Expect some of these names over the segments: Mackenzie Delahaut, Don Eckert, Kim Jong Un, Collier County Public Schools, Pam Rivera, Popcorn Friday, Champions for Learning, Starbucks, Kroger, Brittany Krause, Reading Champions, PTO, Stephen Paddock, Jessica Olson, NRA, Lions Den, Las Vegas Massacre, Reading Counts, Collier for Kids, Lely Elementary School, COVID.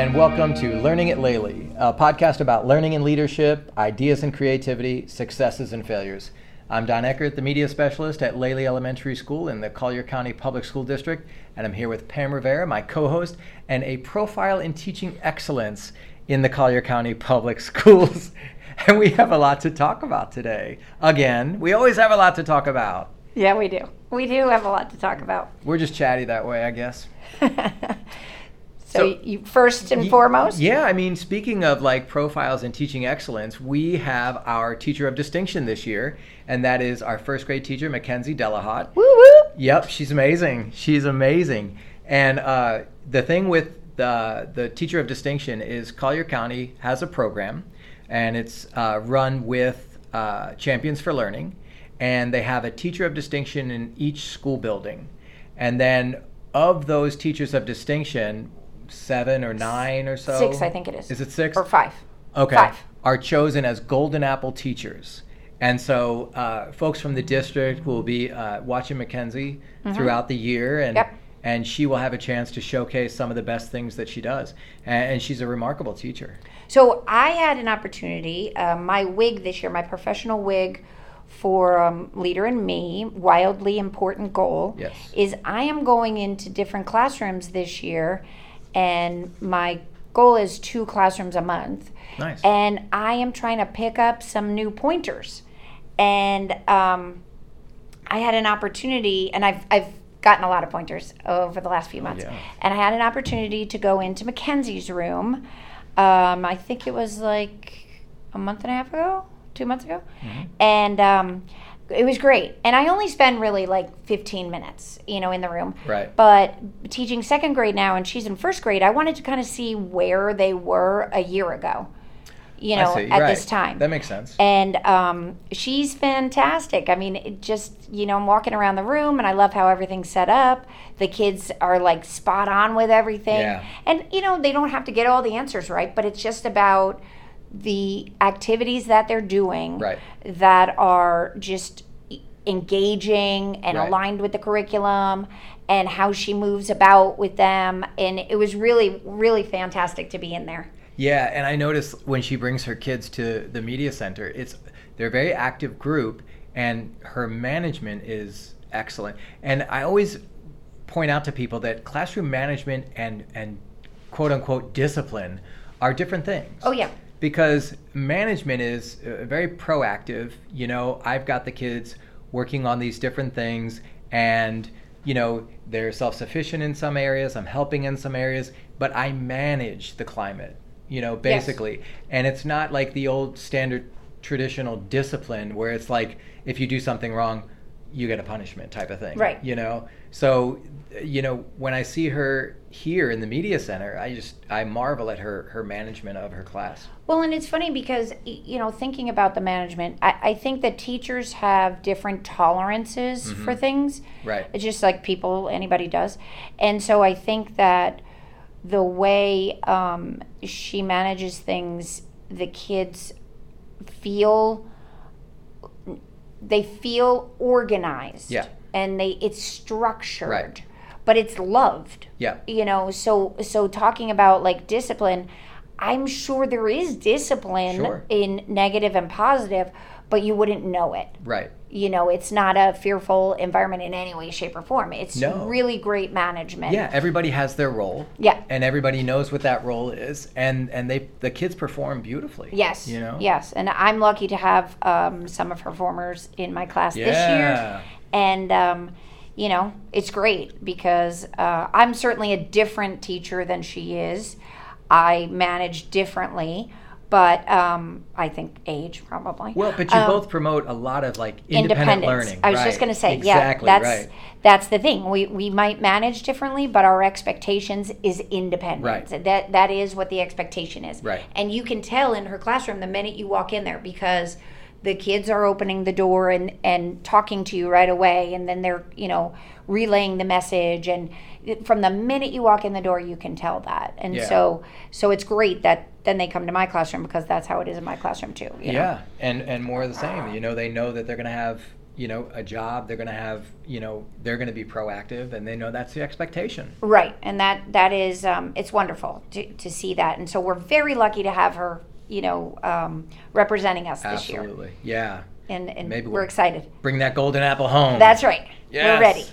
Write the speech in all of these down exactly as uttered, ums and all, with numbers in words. and welcome to Learning at Lely, a podcast about learning and leadership, ideas and creativity, successes and failures. I'm Don Eckert, the media specialist at Lely Elementary School in the Collier County Public School District, and I'm here with Pam Rivera, my co-host, and a profile in teaching excellence in the Collier County Public Schools. And we have a lot to talk about today. Again, we always have a lot to talk about. Yeah, we do. We do have a lot to talk about. We're just chatty that way, I guess. So, so you, first and you, foremost? Yeah, I mean, speaking of like profiles in teaching excellence, we have our teacher of distinction this year, and that is our first grade teacher, Mackenzie Delahaut. Woo woo! Yep, she's amazing. She's amazing. And uh, the thing with the, the teacher of distinction is Collier County has a program, and it's uh, run with uh, Champions for Learning, and they have a teacher of distinction in each school building. And then of those teachers of distinction, seven or nine or so? Six, I think it is. Is it six? Or five. Okay. Five. Are chosen as Golden Apple teachers. And so uh, folks from the district will be uh, watching Mackenzie mm-hmm. throughout the year, and yep. and she will have a chance to showcase some of the best things that she does. And, and she's a remarkable teacher. So I had an opportunity, uh, my wig this year, my professional wig for um, Leader in Me, wildly important goal, yes. is I am going into different classrooms this year, and my goal is two classrooms a month. Nice. And I am trying to pick up some new pointers. And um, I had an opportunity, and I've I've gotten a lot of pointers over the last few months. Oh, yeah. And I had an opportunity to go into Mackenzie's room. Um, I think it was like a month and a half ago, two months ago. Mm-hmm. And um, it was great. And I only spend really like fifteen minutes, you know, in the room. Right. But teaching second grade now, and she's in first grade, I wanted to kind of see where they were a year ago, you know, at right. this time. That makes sense. And um, she's fantastic. I mean, it just, you know, I'm walking around the room, and I love how everything's set up. The kids are like spot on with everything. Yeah. And, you know, they don't have to get all the answers right, but it's just about the activities that they're doing right. that are just engaging and right. aligned with the curriculum, and how she moves about with them. And it was really, really fantastic to be in there. Yeah, and I notice when she brings her kids to the media center, it's they're a very active group, and her management is excellent. And I always point out to people that classroom management and, and quote-unquote discipline are different things. Oh, yeah. Because management is very proactive. You know, I've got the kids working on these different things, and, you know, they're self-sufficient in some areas, I'm helping in some areas, but I manage the climate, you know, basically. Yes. And it's not like the old standard traditional discipline where it's like, if you do something wrong, you get a punishment type of thing. Right. You know, so, you know, when I see her here in the media center, I just, I marvel at her, her management of her class. Well, and it's funny because, you know, thinking about the management, I, I think that teachers have different tolerances mm-hmm. for things. Right. It's just like people, anybody does. And so I think that the way um, she manages things, the kids feel they feel organized yeah. and they it's structured, right. but it's loved. Yeah. You know, so so talking about like discipline, I'm sure there is discipline sure. in negative and positive, but you wouldn't know it. Right. You know, it's not a fearful environment in any way, shape, or form. It's no. really great management. Yeah, everybody has their role. Yeah. And everybody knows what that role is, and, and they the kids perform beautifully. Yes. You know? Yes, and I'm lucky to have um, some of her formers in my class yeah. this year. And, um, you know, it's great because uh, I'm certainly a different teacher than she is. I manage differently. But um, I think age probably. Well, but you um, both promote a lot of like independent learning. I was right. just going to say, exactly, yeah, that's right. that's the thing. We we might manage differently, but our expectations is independence. Right. That that is what the expectation is. Right. And you can tell in her classroom the minute you walk in there, because the kids are opening the door and, and talking to you right away, and then they're, you know, relaying the message, and from the minute you walk in the door you can tell that. And yeah. so so it's great that then they come to my classroom, because that's how it is in my classroom too. You yeah. know? And and more of the same. You know, they know that they're gonna have, you know, a job, they're going to have, you know, they're going to be proactive, and they know that's the expectation. Right. And that, that is, um, it's wonderful to, to see that. And so we're very lucky to have her, you know, um, representing us this Absolutely. year. Absolutely. Yeah. And, and Maybe we're we'll excited. Bring that golden apple home. That's right. Yes. We're ready.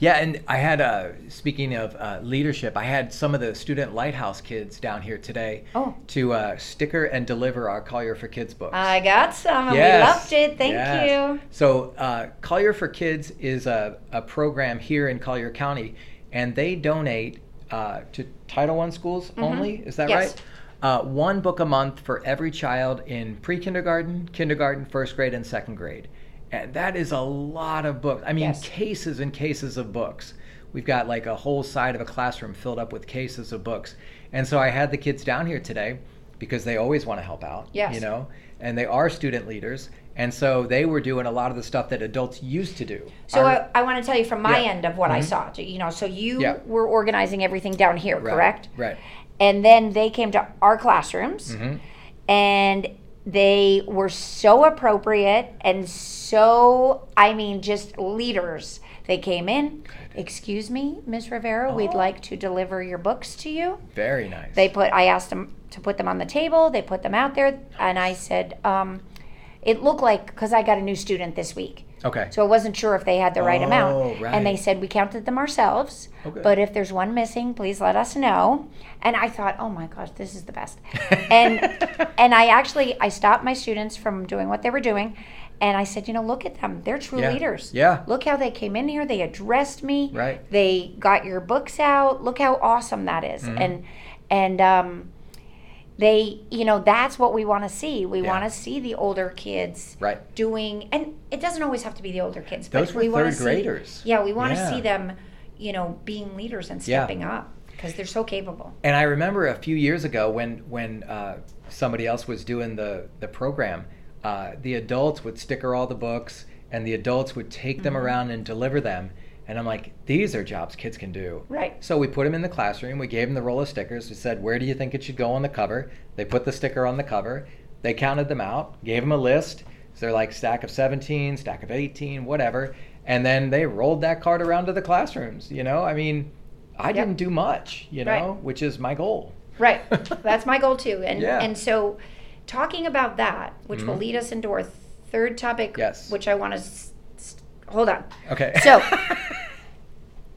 Yeah, and I had, uh, speaking of uh, leadership, I had some of the Student Lighthouse kids down here today oh. to uh, sticker and deliver our Collier for Kids books. I got some. Yes. We loved it. Thank yes. you. So uh, Collier for Kids is a, a program here in Collier County, and they donate uh, to Title One schools mm-hmm. only. Is that yes. right? Uh, one book a month for every child in pre-kindergarten, kindergarten, first grade, and second grade. And that is a lot of books. I mean, yes. cases and cases of books. We've got like a whole side of a classroom filled up with cases of books. And so I had the kids down here today because they always want to help out, yes. you know, and they are student leaders. And so they were doing a lot of the stuff that adults used to do. So Our, I, I want to tell you from my yeah. end of what mm-hmm. I saw, you know, so you yeah. were organizing everything down here, right. correct? Right. And then they came to our classrooms mm-hmm. and they were so appropriate and so, I mean, just leaders. They came in, Good. excuse me, Miz Rivera, oh. we'd like to deliver your books to you. Very nice. They put, I asked them to put them on the table. They put them out there. Nice. And I said, um, it looked like, because I got a new student this week. Okay. So I wasn't sure if they had the right oh, amount. Right. And they said, we counted them ourselves, okay. but if there's one missing, please let us know. And I thought, oh my gosh, this is the best. And and I actually, I stopped my students from doing what they were doing. And I said, you know, look at them. They're true yeah. leaders. Yeah. Look how they came in here. They addressed me. Right. They got your books out. Look how awesome that is. Mm-hmm. And, and um, they, you know, that's what we want to see. We yeah. want to see the older kids right. doing, and it doesn't always have to be the older kids. Those but were we third see, graders. Yeah, we want to yeah. see them, you know, being leaders and stepping yeah. up because they're so capable. And I remember a few years ago when, when uh, somebody else was doing the, the program, uh, the adults would sticker all the books and the adults would take mm-hmm. them around and deliver them. And I'm like, these are jobs kids can do. Right. So we put them in the classroom. We gave them the roll of stickers. We said, where do you think it should go on the cover? They put the sticker on the cover. They counted them out, gave them a list. So they're like stack of seventeen, stack of eighteen, whatever. And then they rolled that card around to the classrooms. You know, I mean, I yep. didn't do much, you know, right. which is my goal. Right. That's my goal too. And yeah. and so talking about that, which mm-hmm. will lead us into our third topic, yes. which I want to... S- Hold on. Okay. So,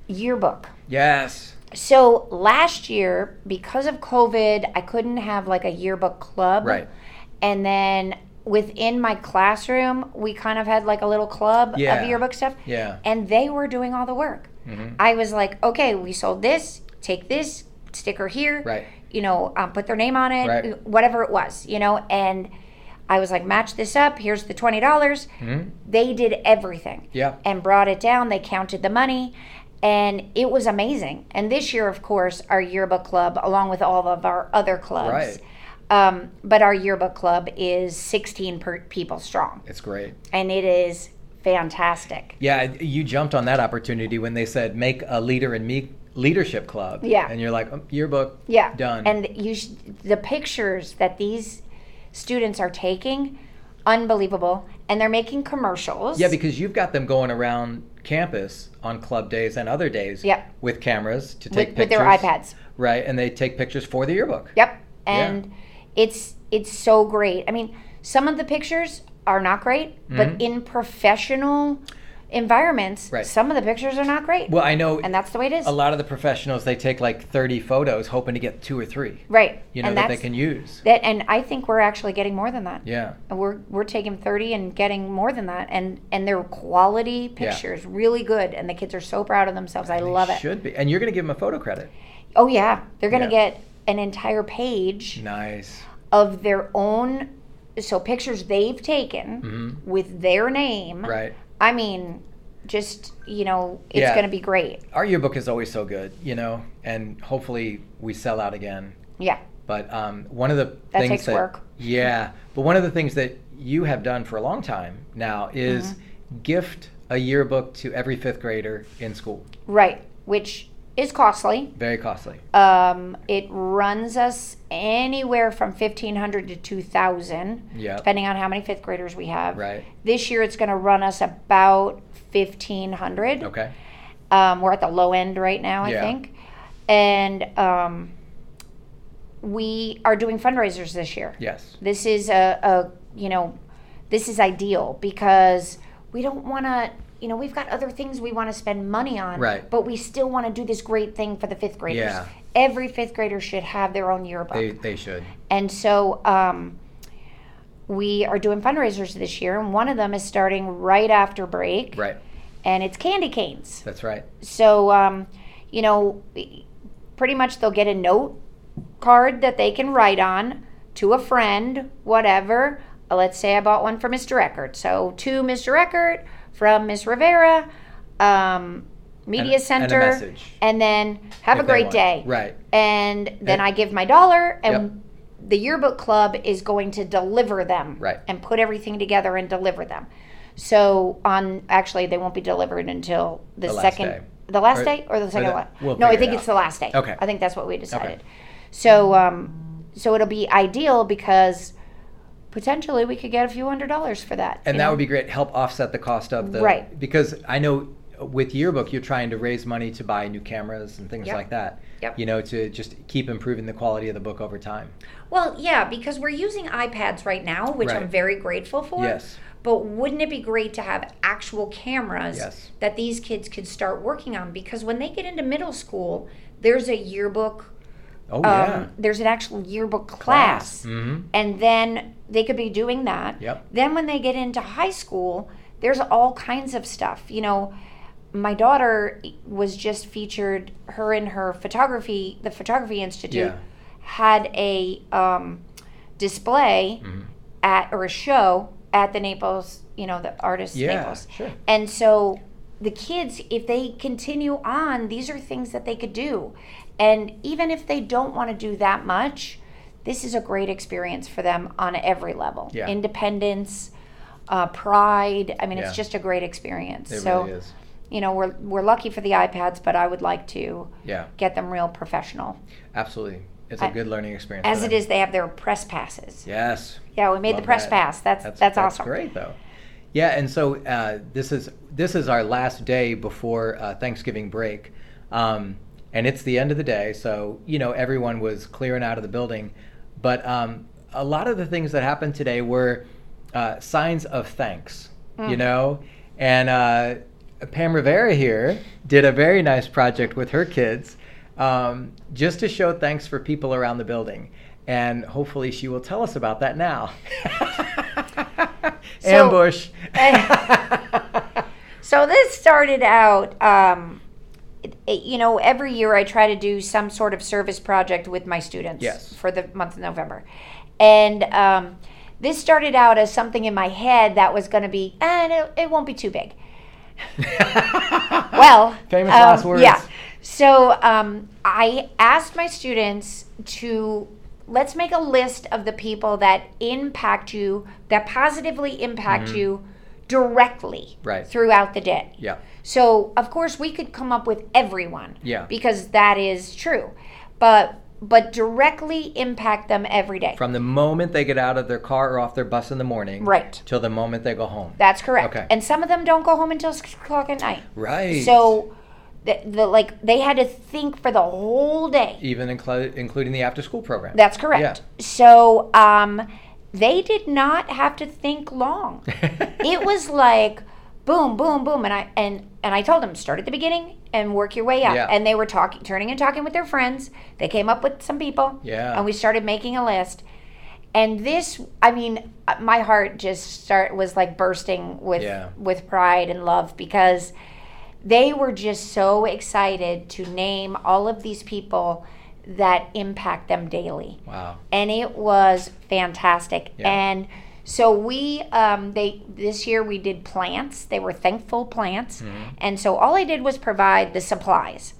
yearbook. Yes. So, last year, because of COVID, I couldn't have like a yearbook club. Right. And then within my classroom, we kind of had like a little club yeah. of yearbook stuff. Yeah. And they were doing all the work. Mm-hmm. I was like, okay, we sold this, take this, sticker here. Right. You know, um, put their name on it, right. whatever it was, you know, and... I was like, match this up. Here's the twenty dollars. Mm-hmm. They did everything yeah. and brought it down. They counted the money, and it was amazing. And this year, of course, our yearbook club, along with all of our other clubs, right. um, but our yearbook club is sixteen per- people strong. It's great. And it is fantastic. Yeah, you jumped on that opportunity when they said, make a leader in me. Leadership club. Yeah. And you're like, oh, yearbook, yeah. done. And you sh- the pictures that these... students are taking, unbelievable, and they're making commercials. Yeah, because you've got them going around campus on club days and other days yep. with cameras to take with, pictures. With their iPads. Right, and they take pictures for the yearbook. Yep, and yeah. it's it's so great. I mean, some of the pictures are not great, mm-hmm. but in professional environments, right. some of the pictures are not great. Well, I know. And that's the way it is. A lot of the professionals, they take like thirty photos hoping to get two or three. Right. You know, and that they can use. That, and I think we're actually getting more than that. Yeah. And we're we're taking thirty and getting more than that. And and they're quality pictures, yeah. really good. And the kids are so proud of themselves. I they love it. Should be. And you're going to give them a photo credit. Oh, yeah. They're going to yeah. get an entire page. Nice. Of their own, so pictures they've taken mm-hmm. with their name. Right. I mean, just, you know, it's yeah. going to be great. Our yearbook is always so good, you know, and hopefully we sell out again. Yeah. But um, one of the that things takes that... work. Yeah. But one of the things that you have done for a long time now is mm-hmm. gift a yearbook to every fifth grader in school. Right. Which is costly. Very costly. Um, it runs us anywhere from fifteen hundred dollars to two thousand dollars, yep. depending on how many fifth graders we have. Right. This year it's going to run us about fifteen hundred dollars. Okay. Um, we're at the low end right now, I yeah. think. And um, we are doing fundraisers this year. Yes. This is a, a you know, this is ideal because we don't want to, you know, we've got other things we want to spend money on, right. but we still want to do this great thing for the fifth graders. Yeah. Every fifth grader should have their own yearbook. They, they should. And so um, we are doing fundraisers this year, and one of them is starting right after break. Right. And it's candy canes. That's right. So, um, you know, pretty much they'll get a note card that they can write on to a friend, whatever. Let's say I bought one for Mister Eckert. So to Mister Eckert, from Miss Rivera, um, Media and, Center, and, a message. And then have if a great day. Right. And then and, I give my dollar, and yep. the yearbook club is going to deliver them right. and put everything together and deliver them. So on actually they won't be delivered until the, the second last the last or, day or the second or the, one. We'll no, I think it it's the last day. Okay. I think that's what we decided. Okay. So um, so it'll be ideal because potentially we could get a few hundred dollars for that. And that know? would be great. Help offset the cost of the right. because I know with yearbook you're trying to raise money to buy new cameras and things yep. like that. Yep. You know, to just keep improving the quality of the book over time. Well, yeah, because we're using iPads right now, which right. I'm very grateful for. Yes. But wouldn't it be great to have actual cameras yes. that these kids could start working on? Because when they get into middle school, there's a yearbook. Oh, um, yeah. There's an actual yearbook class. class. Mm-hmm. And then they could be doing that. Yep. Then when they get into high school, there's all kinds of stuff. You know, my daughter was just featured, her and her photography, the Photography Institute, yeah. had a um, display mm-hmm. at or a show at the Naples, you know, the artist yeah, Naples. Sure. And so the kids, if they continue on, these are things that they could do. And even if they don't want to do that much, this is a great experience for them on every level. Yeah. Independence, uh, pride. I mean, yeah. it's just a great experience. It so, really is. You know, we're we're lucky for the iPads, but I would like to yeah. get them real professional. Absolutely. It's a good learning experience. As it is, they have their press passes. Yes. Yeah, we made Love the press that. pass. That's that's, that's awesome. That's great, though. Yeah, and so uh, this is this is our last day before uh, Thanksgiving break, um, and it's the end of the day. So you know everyone was clearing out of the building, but um, a lot of the things that happened today were uh, signs of thanks. Mm. You know, and uh, Pam Rivera here did a very nice project with her kids. Um, just to show thanks for people around the building. And hopefully she will tell us about that now. so, Ambush. So this started out, um, it, it, you know, every year I try to do some sort of service project with my students yes. for the month of November. And um, this started out as something in my head that was going to be, and eh, it, it won't be too big. well. Famous um, last words. Yeah. So um, I asked my students to, let's make a list of the people that impact you, that positively impact mm-hmm. you directly right. throughout the day. Yeah. So, of course, we could come up with everyone yeah. because that is true. But but directly impact them every day. From the moment they get out of their car or off their bus in the morning right. till the moment they go home. That's correct. Okay. And some of them don't go home until six o'clock at night. Right. So... The, the, like they had to think for the whole day. Even inclu- including the after-school program. That's correct. Yeah. So um, they did not have to think long. It was like boom, boom, boom, and I and, and I told them start at the beginning and work your way up. Yeah. And they were talking, turning and talking with their friends. They came up with some people. Yeah. And we started making a list. And this, I mean, my heart just start was like bursting with yeah. with pride and love because. They were just so excited to name all of these people that impact them daily. Wow. And it was fantastic. Yeah. And so we, um, they this year we did plants. They were thankful plants. Mm-hmm. And so all I did was provide the supplies.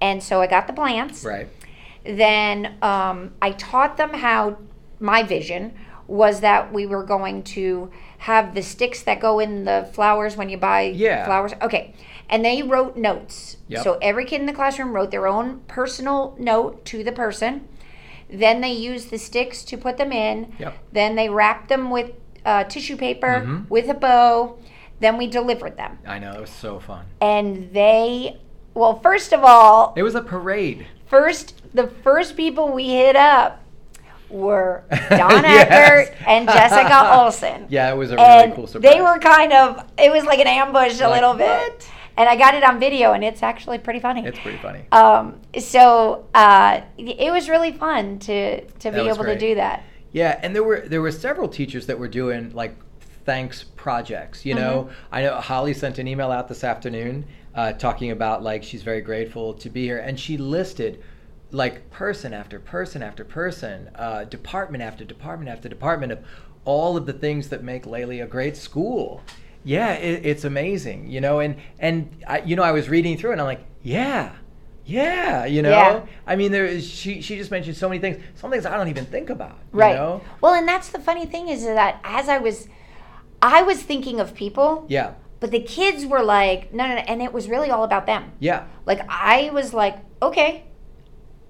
And so I got the plants. Right. Then um, I taught them how, my vision was that we were going to have the sticks that go in the flowers when you buy yeah. flowers. Okay. And they wrote notes. Yep. So every kid in the classroom wrote their own personal note to the person. Then they used the sticks to put them in. Yep. Then they wrapped them with uh, tissue paper mm-hmm. with a bow. Then we delivered them. I know. It was so fun. And they, well, first of all. It was a parade. First, the first people we hit up were Don yes. Eckert and Jessica Olson. Yeah, it was a really and cool surprise. They were kind of, it was like an ambush a like, little bit. What? And I got it on video, and it's actually pretty funny. It's pretty funny. Um, so uh, it was really fun to to be able great. to do that. Yeah, and there were there were several teachers that were doing like thanks projects. You mm-hmm. know, I know Holly sent an email out this afternoon uh, talking about like she's very grateful to be here, and she listed like person after person after person, uh, department after department after department of all of the things that make Lely a great school. Yeah, it, it's amazing, you know, and, and I, you know, I was reading through it and I'm like, yeah, yeah, you know, yeah. I mean, there is, she, she just mentioned so many things, some things I don't even think about, right. you know? Well, and that's the funny thing is that as I was, I was thinking of people, yeah, but the kids were like, no, no, no, and it was really all about them. Yeah. Like I was like, okay,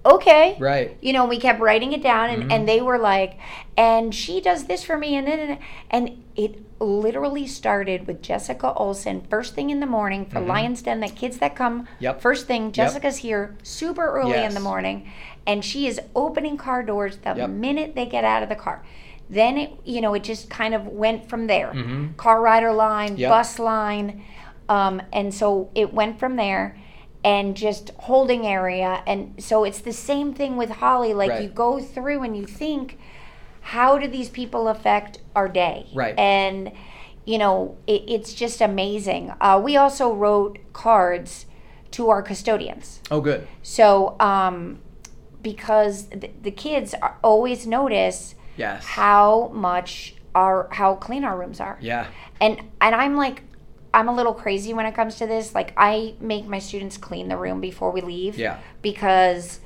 okay. Right. You know, we kept writing it down and, mm-hmm. and they were like, and she does this for me and then, and it literally started with Jessica Olson first thing in the morning for mm-hmm. Lions Den, the kids that come yep. first thing. Jessica's yep. here super early yes. in the morning, and she is opening car doors the yep. minute they get out of the car. Then it, you know, it just kind of went from there. Mm-hmm. Car rider line, yep. bus line, um, and so it went from there, and just holding area, and so it's the same thing with Holly. Like right. you go through and you think, how do these people affect our day? Right. And, you know, it, it's just amazing. Uh, we also wrote cards to our custodians. Oh, good. So, um, because th- the kids are, always notice yes. how much our, how clean our rooms are. Yeah. And, and I'm like, I'm a little crazy when it comes to this. Like, I make my students clean the room before we leave. Yeah. Because...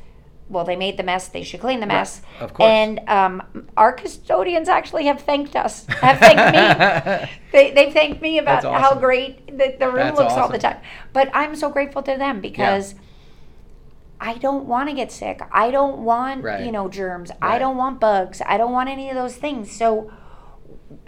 well, they made the mess, they should clean the mess. Right, of course. And um, our custodians actually have thanked us, have thanked me. they, they've thanked me about awesome. how great the, the room That's looks awesome. all the time. But I'm so grateful to them because yeah. I don't want to get sick. I don't want, right. you know, germs. Right. I don't want bugs. I don't want any of those things. So,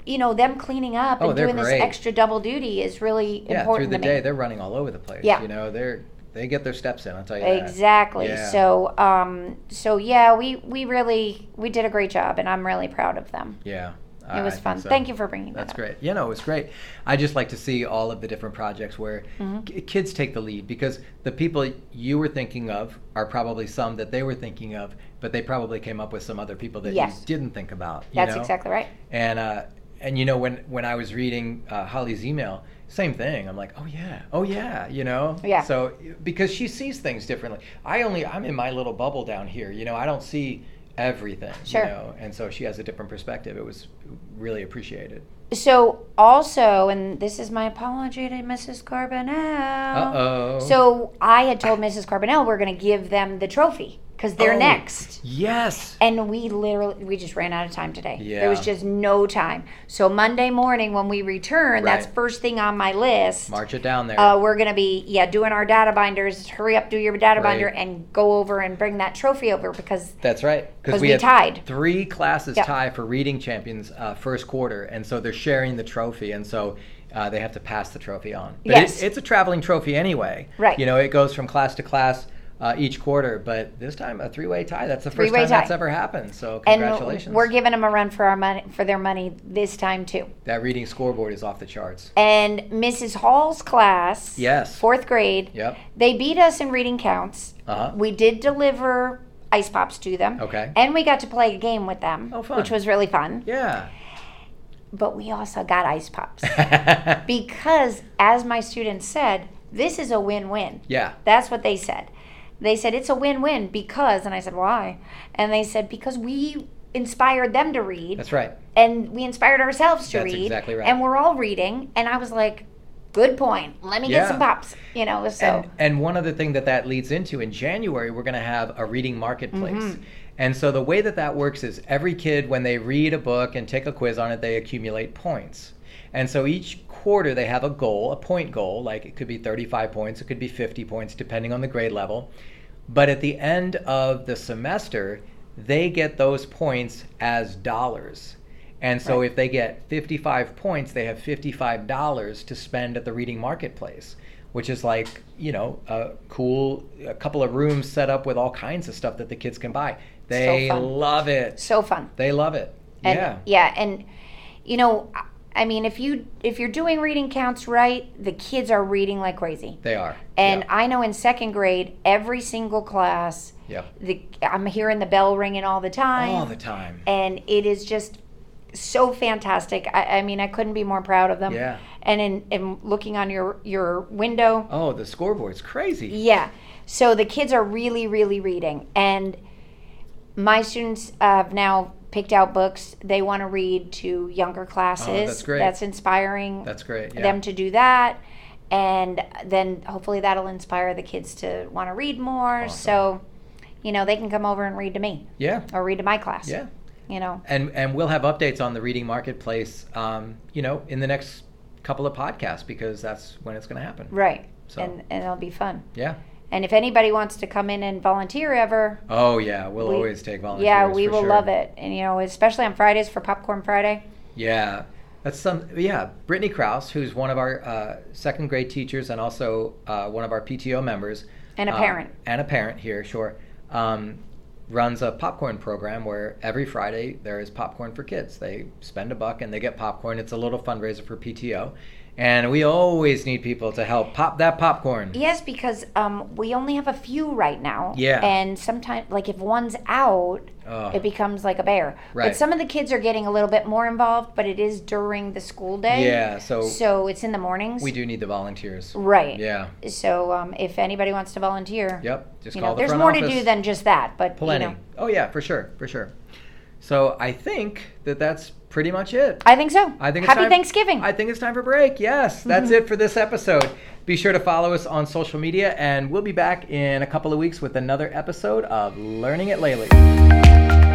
you know, them cleaning up oh, and doing great. this extra double duty is really yeah, important to me. Yeah, through the day, they're running all over the place. Yeah. You know, they're... they get their steps in, I'll tell you that. Exactly. Yeah. So, um, so yeah, we, we really, we did a great job, and I'm really proud of them. Yeah. It I was fun. So. Thank you for bringing That's that That's great. You know, it was great. I just like to see all of the different projects where mm-hmm. k- kids take the lead, because the people you were thinking of are probably some that they were thinking of, but they probably came up with some other people that yes. you didn't think about. You That's know? exactly right. And, uh, and you know, when, when I was reading uh, Holly's email, same thing. I'm like, oh yeah, oh yeah, you know? Yeah. So, because she sees things differently. I only, I'm in my little bubble down here, you know, I don't see everything, sure. you know? And so she has a different perspective. It was really appreciated. So also, and this is my apology to Missus Carbonell. Uh-oh. So I had told Missus Carbonell we're gonna give them the trophy, because they're oh, next. Yes. And we literally, we just ran out of time today. Yeah. There was just no time. So Monday morning when we return, right. that's first thing on my list. March it down there. Uh, we're going to be, yeah, doing our data binders. Hurry up, do your data right. binder, and go over and bring that trophy over, because That's right. Because we, we tied. Three classes yep. tie for Reading Champions uh, first quarter, and so they're sharing the trophy, and so... Uh, they have to pass the trophy on. But yes. it, it's a traveling trophy anyway. Right. You know, it goes from class to class uh, each quarter, but this time a three-way tie. That's the first three-way time tie. That's ever happened. So congratulations. And we're giving them a run for our money, for their money this time too. That Reading scoreboard is off the charts. And Missus Hall's class, yes, fourth grade. Yep. They beat us in Reading Counts. Uh-huh. We did deliver ice pops to them. Okay. And we got to play a game with them, oh, fun. which was really fun. Yeah. But we also got ice pops because, as my students said, this is a win-win. Yeah. That's what they said. They said, it's a win-win because, and I said, why? And they said, because we inspired them to read. That's right. And we inspired ourselves to That's read. Exactly right. And we're all reading. And I was like, good point. Let me yeah. get some pops. You know, so. And, and one other thing that that leads into, in January, we're going to have a reading marketplace. Mm-hmm. And so the way that that works is every kid, when they read a book and take a quiz on it, they accumulate points. And so each quarter they have a goal, a point goal, like it could be thirty-five points, it could be fifty points, depending on the grade level. But at the end of the semester, they get those points as dollars. And so right. if they get fifty-five points, they have fifty-five dollars to spend at the reading marketplace, which is like, you know, a cool, a couple of rooms set up with all kinds of stuff that the kids can buy. They so love it. So fun. They love it. And, yeah. Yeah. And, you know, I mean, if, you, if you're doing reading counts right, the kids are reading like crazy. They are. And yeah. I know in second grade, every single class, yeah. the, I'm hearing the bell ringing all the time. All the time. And it is just so fantastic. I, I mean, I couldn't be more proud of them. Yeah. And in, in looking on your, your window. Oh, the scoreboard's crazy. Yeah. So the kids are really, really reading. And my students have now picked out books they want to read to younger classes. Oh, that's great. That's inspiring. That's great. Yeah. Them to do that. And then hopefully that'll inspire the kids to want to read more. Awesome. So, you know, they can come over and read to me. Yeah. Or read to my class. Yeah. You know. And and we'll have updates on the reading marketplace, um, you know, in the next couple of podcasts, because that's when it's going to happen. Right. So. And and it'll be fun. Yeah. And if anybody wants to come in and volunteer ever. Oh, yeah. We'll we, always take volunteers. Yeah, we will sure. love it. And, you know, especially on Fridays for Popcorn Friday. Yeah. That's some. Yeah. Brittany Krause, who's one of our uh, second grade teachers and also uh, one of our P T O members. And a parent. Uh, and a parent here, sure. Um, runs a popcorn program where every Friday there is popcorn for kids. They spend a buck and they get popcorn. It's a little fundraiser for P T O. And we always need people to help pop that popcorn. Yes, because um, we only have a few right now. Yeah. And sometimes, like, if one's out, oh. it becomes like a bear. Right. But some of the kids are getting a little bit more involved, but it is during the school day. Yeah, so. So it's in the mornings. We do need the volunteers. Right. Yeah. So um, if anybody wants to volunteer. Yep, just call know, the front office. There's more to do than just that, but, Plenty. You know. Oh, yeah, for sure, for sure. So I think that that's pretty much it. I think so. I think it's Happy time, Thanksgiving. I think it's time for break. Yes, that's it for this episode. Be sure to follow us on social media, and we'll be back in a couple of weeks with another episode of Learning at Lely.